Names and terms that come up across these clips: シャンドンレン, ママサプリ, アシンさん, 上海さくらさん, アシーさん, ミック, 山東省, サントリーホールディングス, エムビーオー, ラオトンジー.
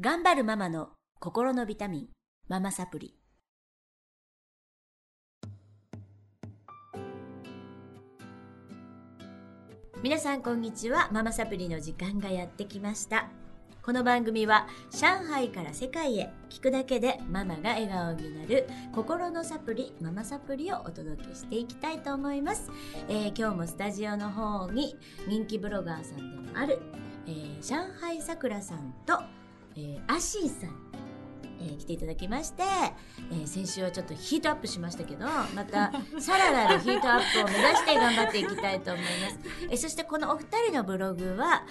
頑張るママの心のビタミン、ママサプリ。皆さんこんにちは。ママサプリの時間がやってきました。この番組は上海から世界へ、聞くだけでママが笑顔になる心のサプリ、ママサプリをお届けしていきたいと思います。今日もスタジオの方に人気ブロガーさんでもある、上海さくらさんと、アシーさん、来ていただきまして、先週はちょっとヒートアップしましたけど、またさらなるヒートアップを目指して頑張っていきたいと思います。そしてこのお二人のブログは、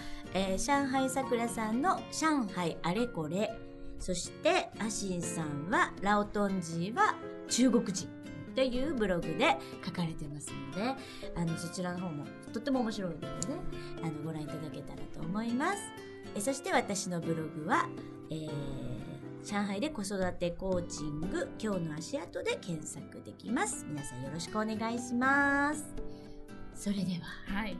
上海さくらさんの上海あれこれ、そしてアシンさんはラオトンジーは中国人というブログで書かれてますので、そちらの方もとっても面白いのでね、ご覧いただけたらと思います。そして私のブログは、上海で子育てコーチング、今日の足跡で検索できます。皆さんよろしくお願いします。それでは、はい、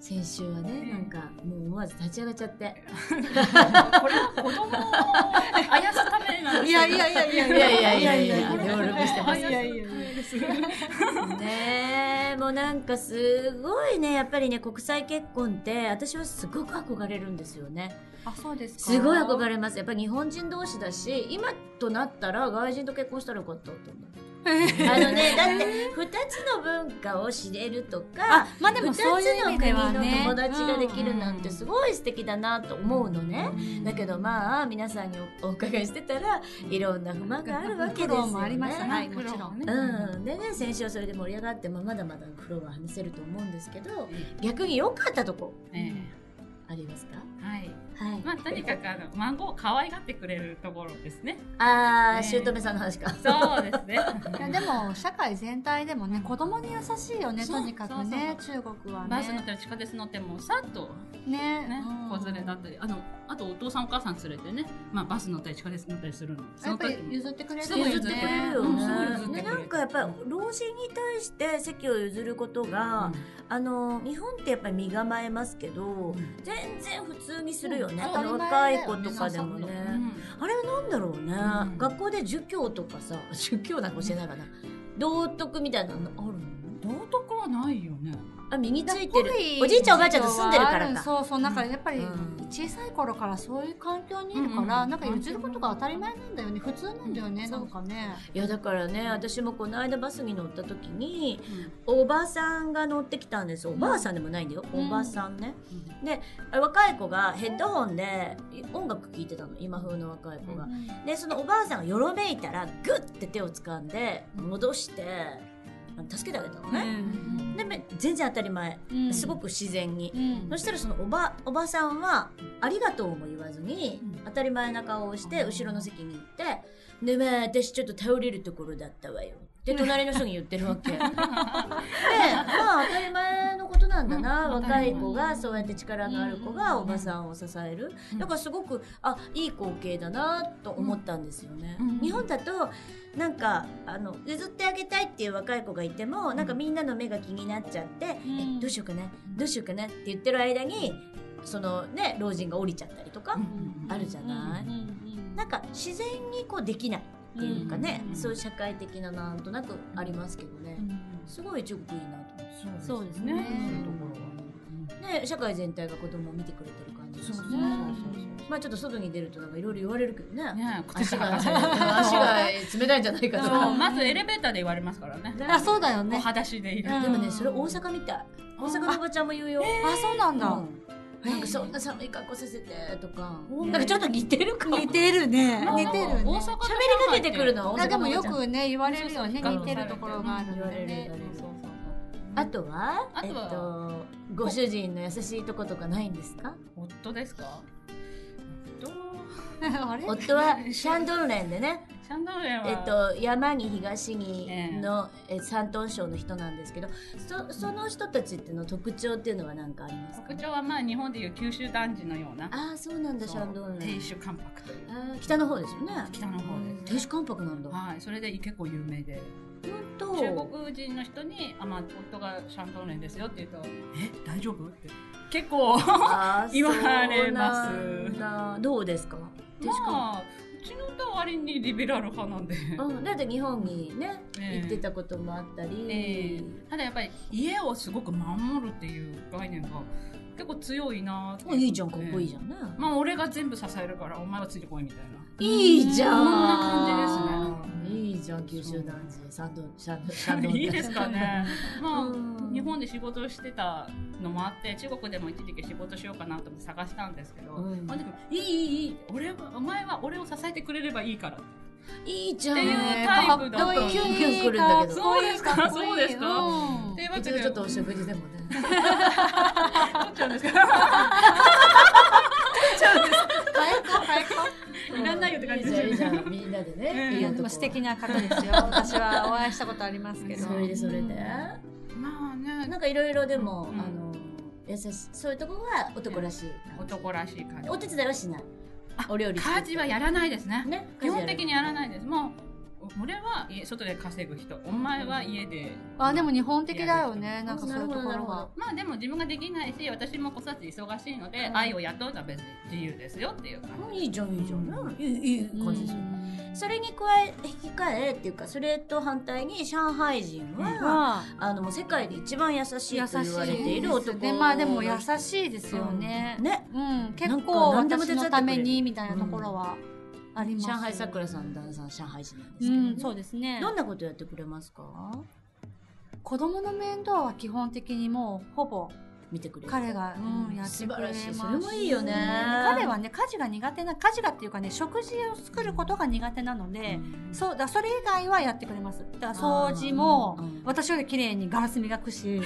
先週はね、なんかもう思わず立ち上がっちゃってこれは子供をあやすためなんですよ。いや協力してます。ねえ、もうなんかすごいね、やっぱりね、国際結婚って私はすごく憧れるんですよね。あ、そうですか。すごい憧れます。やっぱり日本人同士だし、今となったら外人と結婚したらよかったと思うね、だって2つの文化を知れるとか、まあ、でもそういう意味ではね、2つの国の友達ができるなんてすごい素敵だなと思うのね、だけどまあ皆さんにお伺いしてたらいろんな不満があるわけですよね。苦労もありましたね、はい、もちろんね、でね、先週はそれで盛り上がって、まだまだ苦労は話せると思うんですけど、逆に良かったとこ、ありますか？はい、はい、まあ、とにかく孫を可愛がってくれるところですね。ああ、姑さんの話か。そうですねでも社会全体でもね、子供に優しいよね。とにかくね、中国はね、バス乗っても地下鉄乗ってもさっとね、子連れだったり、あとお父さんお母さん連れてね、まあ、バス乗ったり地下鉄乗ったりするので、やっぱり譲ってくれるよね。譲ってくれるよね。なんかやっぱり老人に対して席を譲ることが、日本ってやっぱり身構えますけど、全然普通にするよね。若い子とかでもね。あれなんだろうね、学校で儒教とかさ、儒教なんか教えないかな、道徳みたいなのあるの？道徳はないよね。身についてる、おじいちゃんおばあちゃんと住んでるからか。そうそう、なんかやっぱり小さい頃からそういう環境にいるから、なんか譲ることが当たり前なんだよね、普通なんだよね、なんかね。いやだからね、私もこの間バスに乗った時におばさんが乗ってきたんです。おばあさんでもないんだよ、おばさんね。で、若い子がヘッドホンで音楽聴いてたの、今風の若い子が。で、そのおばあさんがよろめいたらグッて手を掴んで戻して助けてあげたのね。で、全然当たり前、すごく自然に。そしたらそのおばさんはありがとうも言わずに、当たり前な顔をして後ろの席に行って、で、まあ、私ちょっと倒れるところだったわよって隣の人に言ってるわけで、まあ当たり前のことなんだな、若い子がそうやって、力のある子がおばさんを支える。だからすごくいい光景だなと思ったんですよね。日本だとなんか譲ってあげたいっていう若い子がいても、なんかみんなの目が気になっちゃって、どうしようかなどうしようかなって言ってる間に、そのね、老人が降りちゃったりとかあるじゃない。なんか自然にこうできないっていうかね、そういう社会的な、なんとなくありますけどね、すごい中国いいなと思って。そうですね、そういうところはね、社会全体が子供を見てくれてる感じですね。まあちょっと外に出るとなんかいろいろ言われるけどね、足が冷たいんじゃないかとか、まずエレベーターで言われますからね。あ、そうだよね、裸足でいる。でもね、それ大阪みたい。大阪のおばちゃんも言うよ。あ、そうなんだ。なんかそんな寒い格好させてとか、なんかちょっと似てるかも。似てるね、似てるね。喋りかけてくるの。でもよくね言われるよね、似てるところがあるので。あとはご主人の優しいとことかないんですか？夫ですか？夫はシャンドンレンでね、山に東にの山東省の人なんですけど、その人たちっての特徴っていうのは何かありますか？特徴はまあ日本でいう九州男児のような。ああ、そうなんだ。シャンドンレン、亭主関白という。北の方ですよね。北の方です。亭主関白なんだ。はい、それで結構有名で、中国人の人に夫がシャンドンレンですよって言うと、え、大丈夫って結構言われます。どうですか？まあうちの歌は割にリベラル派なんで、うん、だって日本にね、行ってたこともあったり、ただやっぱり家をすごく守るっていう概念が結構強いなって。いいじゃん、かっこいいじゃんね。まあ俺が全部支えるからお前はついてこいみたいな。いいじゃん。こんな感じですね。いいじゃん、九州男児サンドいいですかね。まあ、日本で仕事してたのもあって中国でも一時期仕事しようかなと思って探したんですけど、まあでもいいお前は俺を支えてくれればいいから。いいじゃん。っていうタイプだと。キュンキュンくるんだけど。そうですか、そうですか。っていうわけでちょっとお食事でもね。取っちゃうんですか。いらないよって感じですよね。みんなでね。いやでも素敵な方ですよ。私はお会いしたことありますけど。それで。まあね、なんかいろいろでも優しい、そういうとこが男らしい。男らしい感じ。お手伝いはしない。お料理。家事はやらないですね。基本的にやらないです。もう俺は外で稼ぐ人、お前は家で。あ、でも日本的だよね。なんかそういうところは。まあでも自分ができないし、私も子育て忙しいので、愛を雇うのは別に自由ですよっていう感じ。いいじゃん。いい感じですよ。それに引き換えっていうか、それと反対に上海人はもう世界で一番優しいと言われている男で、まあでも優しいですよね。ね、結構私のためにみたいなところは。あります。上海桜さん、旦那さん上海人なんですけど、そうですね。どんなことやってくれますか？子供の面倒は基本的にもうほぼ見てくれる。彼が、やってくれます。素晴らしい。それもいいよね。彼はね、家事がっていうかね、食事を作ることが苦手なので、そうだ、それ以外はやってくれます。だから掃除も私より綺麗にガラス磨くし、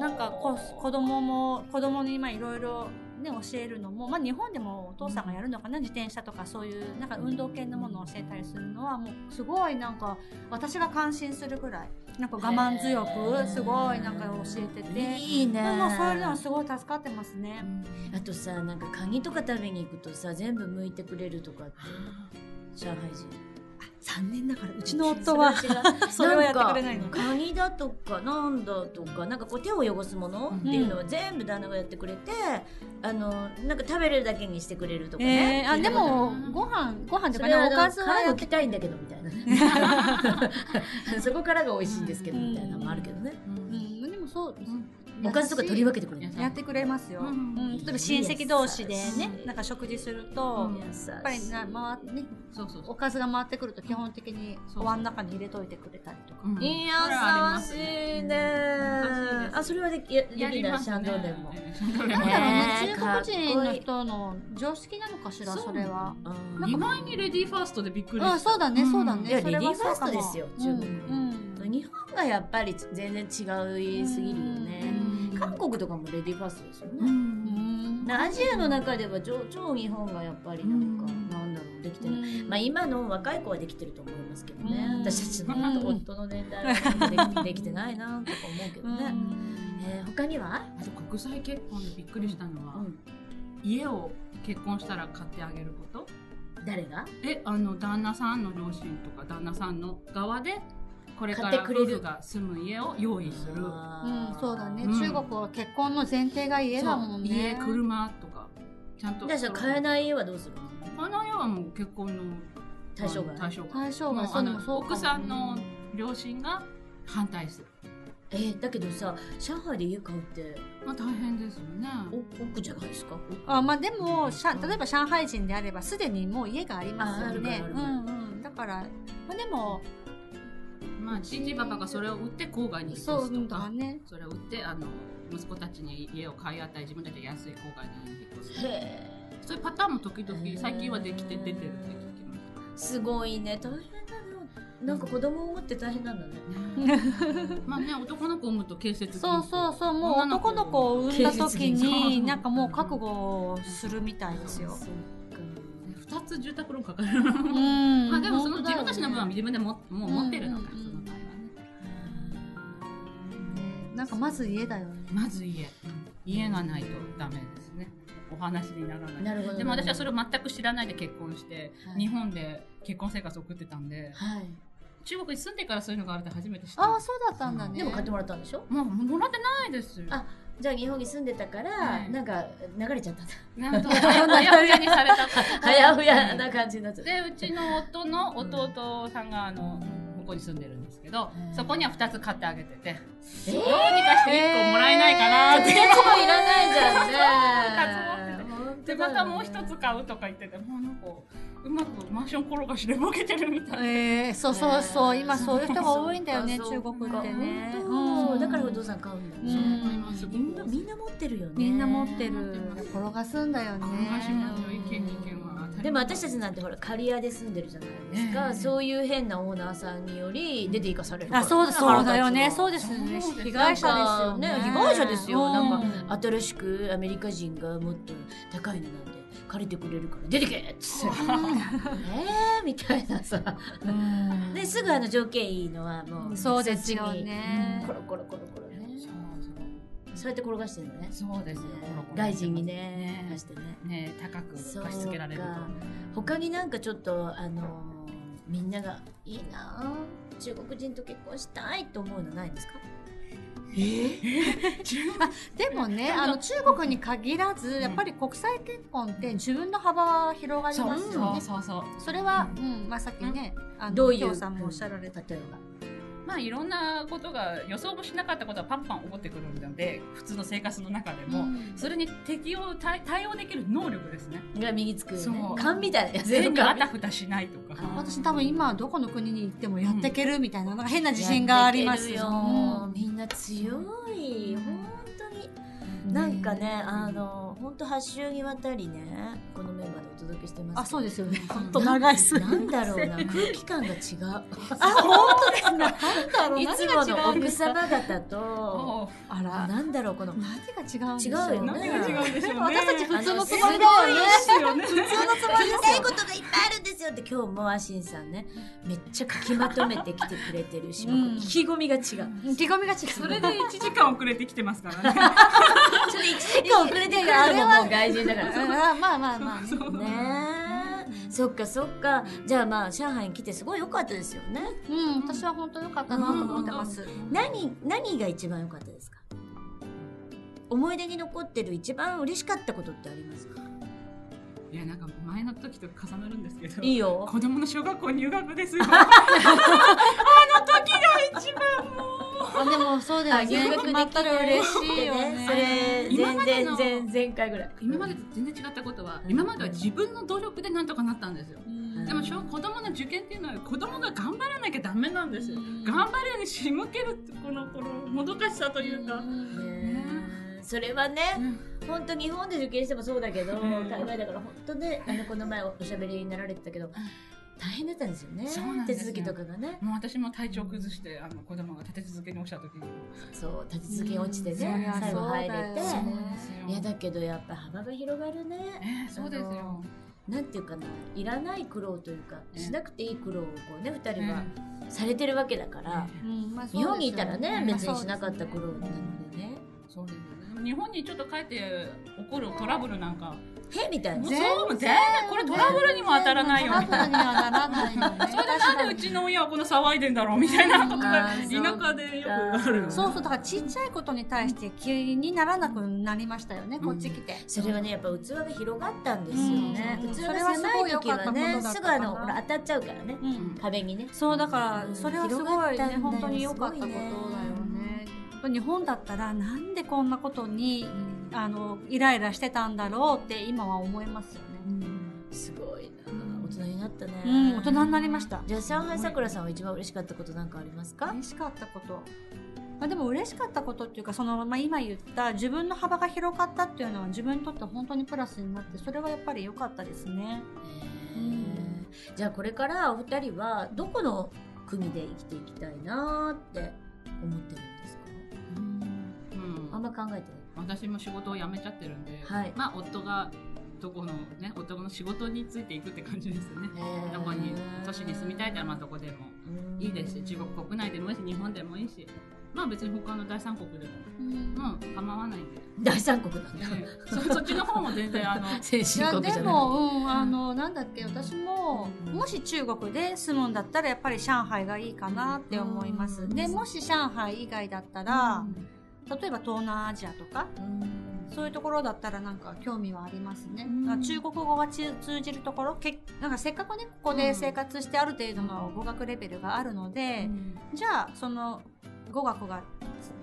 なんか子供に今いろいろ。ね、教えるのも、まあ、日本でもお父さんがやるのかな、自転車とかそういうなんか運動系のものを教えたりするのはもうすごいなんか私が感心するくらいなんか我慢強くすごいなんか教えてて、いいね。でもそういうのはすごい助かってますね。あとさ、なんかカニとか食べに行くとさ、全部剥いてくれるとかって上海人残念ながらうちの夫はそれはやってくれないの。カニだとかなんだとか、なんかこう手を汚すものっていうのは全部旦那がやってくれて、なんか食べるだけにしてくれるとかね。でもご飯とかね、おかずは辛いの来たいんだけどみたいなね。そこからが美味しいんですけどみたいなのもあるけどね。でもそう。おかずとか取り分けてくれる。やってくれますよ。例えば親戚同士でね、なんか食事するとやっぱりね、おかずが回ってくると基本的にお椀の中に入れといてくれたりとか。優しいね。あ、それはできないシャンドルでも。なんだろう、中国人の人の常識なのかしら、それは。意外にレディーファーストでびっくりした。そうだね。レディーファーストですよ、中国。日本がやっぱり全然違いすぎるよね。韓国とかもレディーファーストですよね。アジアの中では超日本がやっぱりなんかなんだろう、できてる。まあ今の若い子はできてると思いますけどね。私たちの夫の年代はできてないなとか思うけどね。他には？あと国際結婚でびっくりしたのは、家を結婚したら買ってあげること。誰が？旦那さんの両親とか旦那さんの側で。これから夫婦が住む家を用意する。そうだね。中国は結婚の前提が家だもんね。家、車とかちゃんと。じゃあ買えない家はどうするの？買えない家はもう結婚の対象外。奥さんの両親が反対する。だけどさ、上海で家買うってまあ大変ですよね。奥じゃないですか？まあでも例えば上海人であればすでにもう家がありますよね。だからまあでも。まあ、新人パパがそれを売って郊外に移すとか、ね、それを売って息子たちに家を買い与え、自分たちが安い郊外に引っ越すとか、そういうパターンも時々最近はできて出てるって聞きました。すごいね。大変だな。なんか子供を産むって大変なんだね。まあね、男の子を産むと建設。そう、もう男の子を産んだ時になんかもう覚悟をするみたいですよ。2つ住宅ローンかかる。でもその自分たちの分は自分でもう持ってるのか。なんかまず家だよね。まず家がないとダメですね。お話にならない。なるほど。でも私はそれを全く知らないで結婚して、日本で結婚生活を送ってたんで、中国に住んでからそういうのがあるって初めて知った。ああ、そうだったんだね。でも買ってもらったんでしょ？もらってないです。あ、じゃあ日本に住んでたから、うん、なんか流れちゃったなんとあやふやにされたあやふやな感じになっちゃったでうちの夫の弟さんが向こうに住んでるんですけど、そこには2つ買ってあげてて、どうにかして1個もらえないかなって、1個いらないじゃんねでまたもう一つ買うとか言ってて、もうなんかうまくマンション転がしでボケてるみたいな、そうそうそう、今そういう人が多いんだよね中国ってね、そうだから不動産買うんだよね、みんな持ってるよね、みんな持ってる、転がすんだよね、転がしますよ、意見に意見は。でも私たちなんてほら借り家で住んでるじゃないですか、そういう変なオーナーさんにより出ていかされるから、そうだよね、そうですね、被害者ですよね、被害者ですよ、なんか新しくアメリカ人がもっと高いのなんで借りてくれるから出てけってみたいなさ、ですぐ条件いいのはもうそうですよね、コロコロコロコロね、そうやって転がしてるのね、そうですよ、大臣にね貸してね、高く貸し付けられると、他になんかちょっとみんながいいな中国人と結婚したいと思うのないんですか？でもね、中国に限らずやっぱり国際結婚って自分の幅は広がりますよね。それはさっきね伊藤さんもおっしゃられたけど、いろんなことが予想もしなかったことはパンパン起こってくるので、普通の生活の中でもそれに対応できる能力ですねが身につく勘みたいなやつ全然あたふたしないとか、私多分今どこの国に行ってもやっていけるみたいな、なんか変な自信がありますよ。みんな強い、本当になんかね、本当8週にわたりねこのメンバーでお届けしてます。あ、そうですよね、本当長いすぎ、なんだろうな、空気感が違うあ、本当ですね、なんだろう、いつもの奥様方とあら、なんだろう、この何が違うんでしょう、違うよね、私たち普通のつもりですよね、普通のつもり、聞きたいことがいっぱいあるんですよって、今日もアシンさんねめっちゃ書きまとめてきてくれてるし、意気込みが違う、意気込みが違う、それで1時間遅れてきてますからね、ちょっと1時間遅れてからもう外人だからまあまあまあね、そっかそっか。じゃあまあ上海に来てすごい良かったですよね。うん、私は本当良かったなと思ってます。何が一番良かったですか？思い出に残ってる一番嬉しかったことってありますか？いや、なんか前の時と重なるんですけど、いいよ、子供の小学校入学ですよ時が一番もうでもそうだよね、決まったら嬉しいよね。それ前回ぐらい、今までと全然違ったことは、今までは自分の努力でなんとかなったんですよ。でも子供の受験っていうのは子供が頑張らなきゃダメなんですよ。頑張るように仕向けるこのもどかしさというか、それはね、本当日本で受験してもそうだけど、海外だから本当ね、この前おしゃべりになられてたけど大変だったんですよね。手続きとかがね。もう私も体調崩して、子供が立て続けに落ちた時に、そう立て続けに落ちてね、最後入れて、いやだけどやっぱ幅が広がるね。そうですよ。なんていうかな、いらない苦労というか、しなくていい苦労をこうね2人はされてるわけだから、日本にいたらね別にしなかった苦労なのでね。そうですね。日本にちょっと帰って起こるトラブルなんか。へみたいな、そう、全然これトラブルにも当たらないよみたいな、それでなんでうちの親はこの騒いでんだろうみたいなことが田舎でよくある。そうそう、だからちっちゃいことに対して気にならなくなりましたよね、こっち来て。それはね、やっぱ器が広がったんですよね。器が狭い時はねすぐ当たっちゃうからね、壁にね。そうだから、それはすごいね、本当に良かったことだよね。日本だったらなんでこんなことにイライラしてたんだろうって今は思いますよね。すごいな、大人になったね。大人になりました。じゃあ上海さくらさんは一番嬉しかったことなんかありますか？嬉しかったこと、でも嬉しかったことっていうか、今言った自分の幅が広がったっていうのは自分にとって本当にプラスになって、それはやっぱり良かったですね。じゃあこれからお二人はどこの国で生きていきたいなって思ってるんですか？あんま考えてない。私も仕事を辞めちゃってるんで、まあ夫がどこのね、夫の仕事についていくって感じですよね。どこに都市に住みたいなら、まあどこでもいいですし、中国国内でもいいし、日本でもいいし、まあ別に他の第三国でも構わないんで。第三国なんだ。そっちの方も全然先進国じゃない。でもなんだっけ、私ももし中国で住むんだったらやっぱり上海がいいかなって思います。でもし上海以外だったら。例えば東南アジアとか、そういうところだったらなんか興味はありますね。だから中国語が通じるところ、なんかせっかくね、ここで生活してある程度の語学レベルがあるので、じゃあその語学が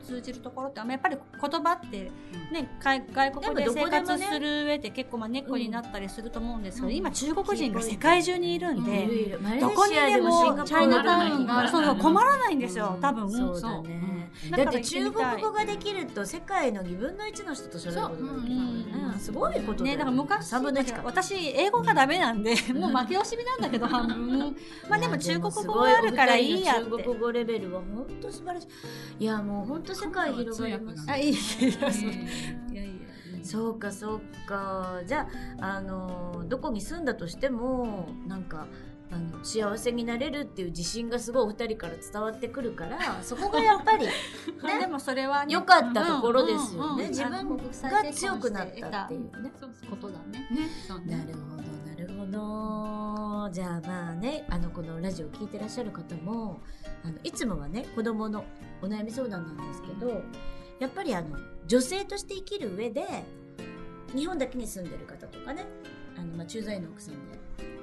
通じるところって、やっぱり言葉って、ね、外国で生活する上で結構まあ根っこになったりすると思うんですけど、今中国人が世界中にいるんで、どこにでもチャイナタウンが困らないんですよ、多分。そうだね。だって中国語ができると世界の2分の1の人と喋ることができる、すごいことだよね。だから昔私英語がダメなんでもう負け惜しみなんだけど半分まあでも中国語があるからいいやって。中国語レベルは本当素晴らしい。いやもう本当世界広がります。あ、いいそうかそうか。じゃあ、どこに住んだとしてもなんか幸せになれるっていう自信がすごいお二人から伝わってくるから、そこがやっぱり、ね、でもそれは、ね、良かったところですよね。自分が強くなったっていうね、ことだね。なるほどなるほど。じゃあまあね、このラジオ聞いてらっしゃる方もいつもはね子供のお悩み相談なんですけど、やっぱり女性として生きる上で日本だけに住んでる方とかね、まあ、駐在の奥さんで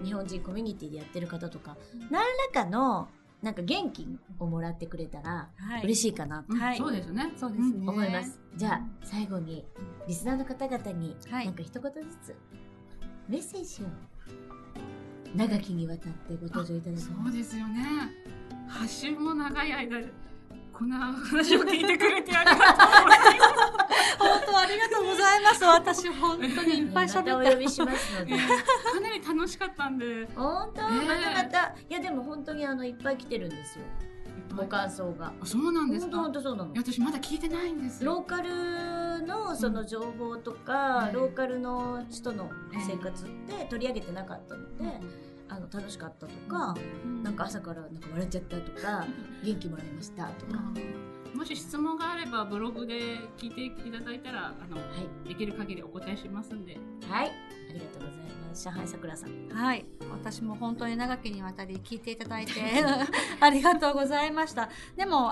日本人コミュニティでやってる方とか、何らかのなんか元気をもらってくれたら嬉しいかなと、そうですね、思います。じゃあ最後にリスナーの方々になんか一言ずつメッセージを長きにわたってご登場いただきます。そうですよね。発信も長い間こんな話を聞いてくれてありがとう本当ありがとうございます。私本当にいっぱい喋って、またお呼びしますのでかなり楽しかったんで。本当、またいやでも本当にいっぱい来てるんですよ、ご感想が。そうなんですか。本当そうなの。私まだ聞いてないんです。ローカルのその情報とか、ローカルの人の生活って取り上げてなかったので、楽しかったとか、なんか朝からなんか笑っちゃったとか元気もらいましたとか、もし質問があればブログで聞いていただいたらできる限りお答えしますんで。はい、ありがとうございます。上海さくらさん。はい、私も本当に長きにわたり聞いていただいてありがとうございました。でも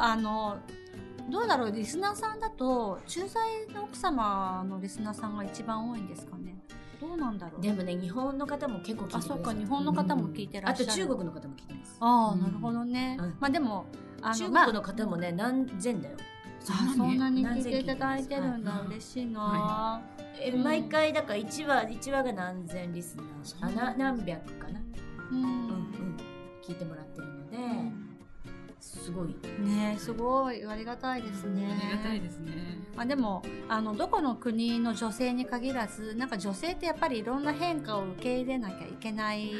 どうだろう、リスナーさんだと駐在の奥様のリスナーさんが一番多いんですかね。どうなんだろう。でもね、日本の方も結構聞いてます。あ、そうか、日本の方も聞いてらっしゃる。あと中国の方も聞いてます。ああ、なるほどね。まあでも中国の方もね、何千だよ。そんなに聞いていただいてるんだ、嬉しいな。毎回だから1話が何千リスナー、何百かな。聞いてもらってるので、すごいね、すごいありがたいですね。ありがたいですね。まあでもどこの国の女性に限らず、なんか女性ってやっぱりいろんな変化を受け入れなきゃいけない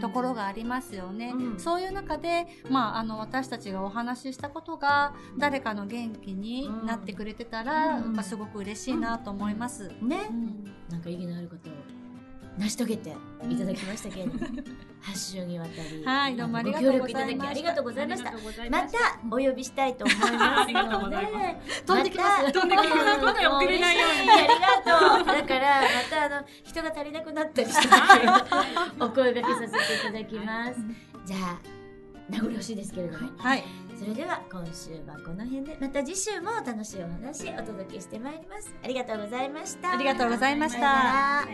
ところがありますよね。そういう中で、まあ私たちがお話ししたことが誰かの元気になってくれてたら、すごく嬉しいなと思いますね。なんか意義のあることを成し遂げていただきましたけれども、8週にわたり、はい、どうもありがとうございました。ありがとうございました。またお呼びしたいと思いますので、飛んできます。飛んできます。まだ遅れないように。ありがとう。だからまた人が足りなくなったりしたらお声掛けさせていただきます。じゃあ名残惜しいですけれども、はい。それでは今週はこの辺で、また次週も楽しいお話お届けしてまいります。ありがとうございました。ありがとうございました。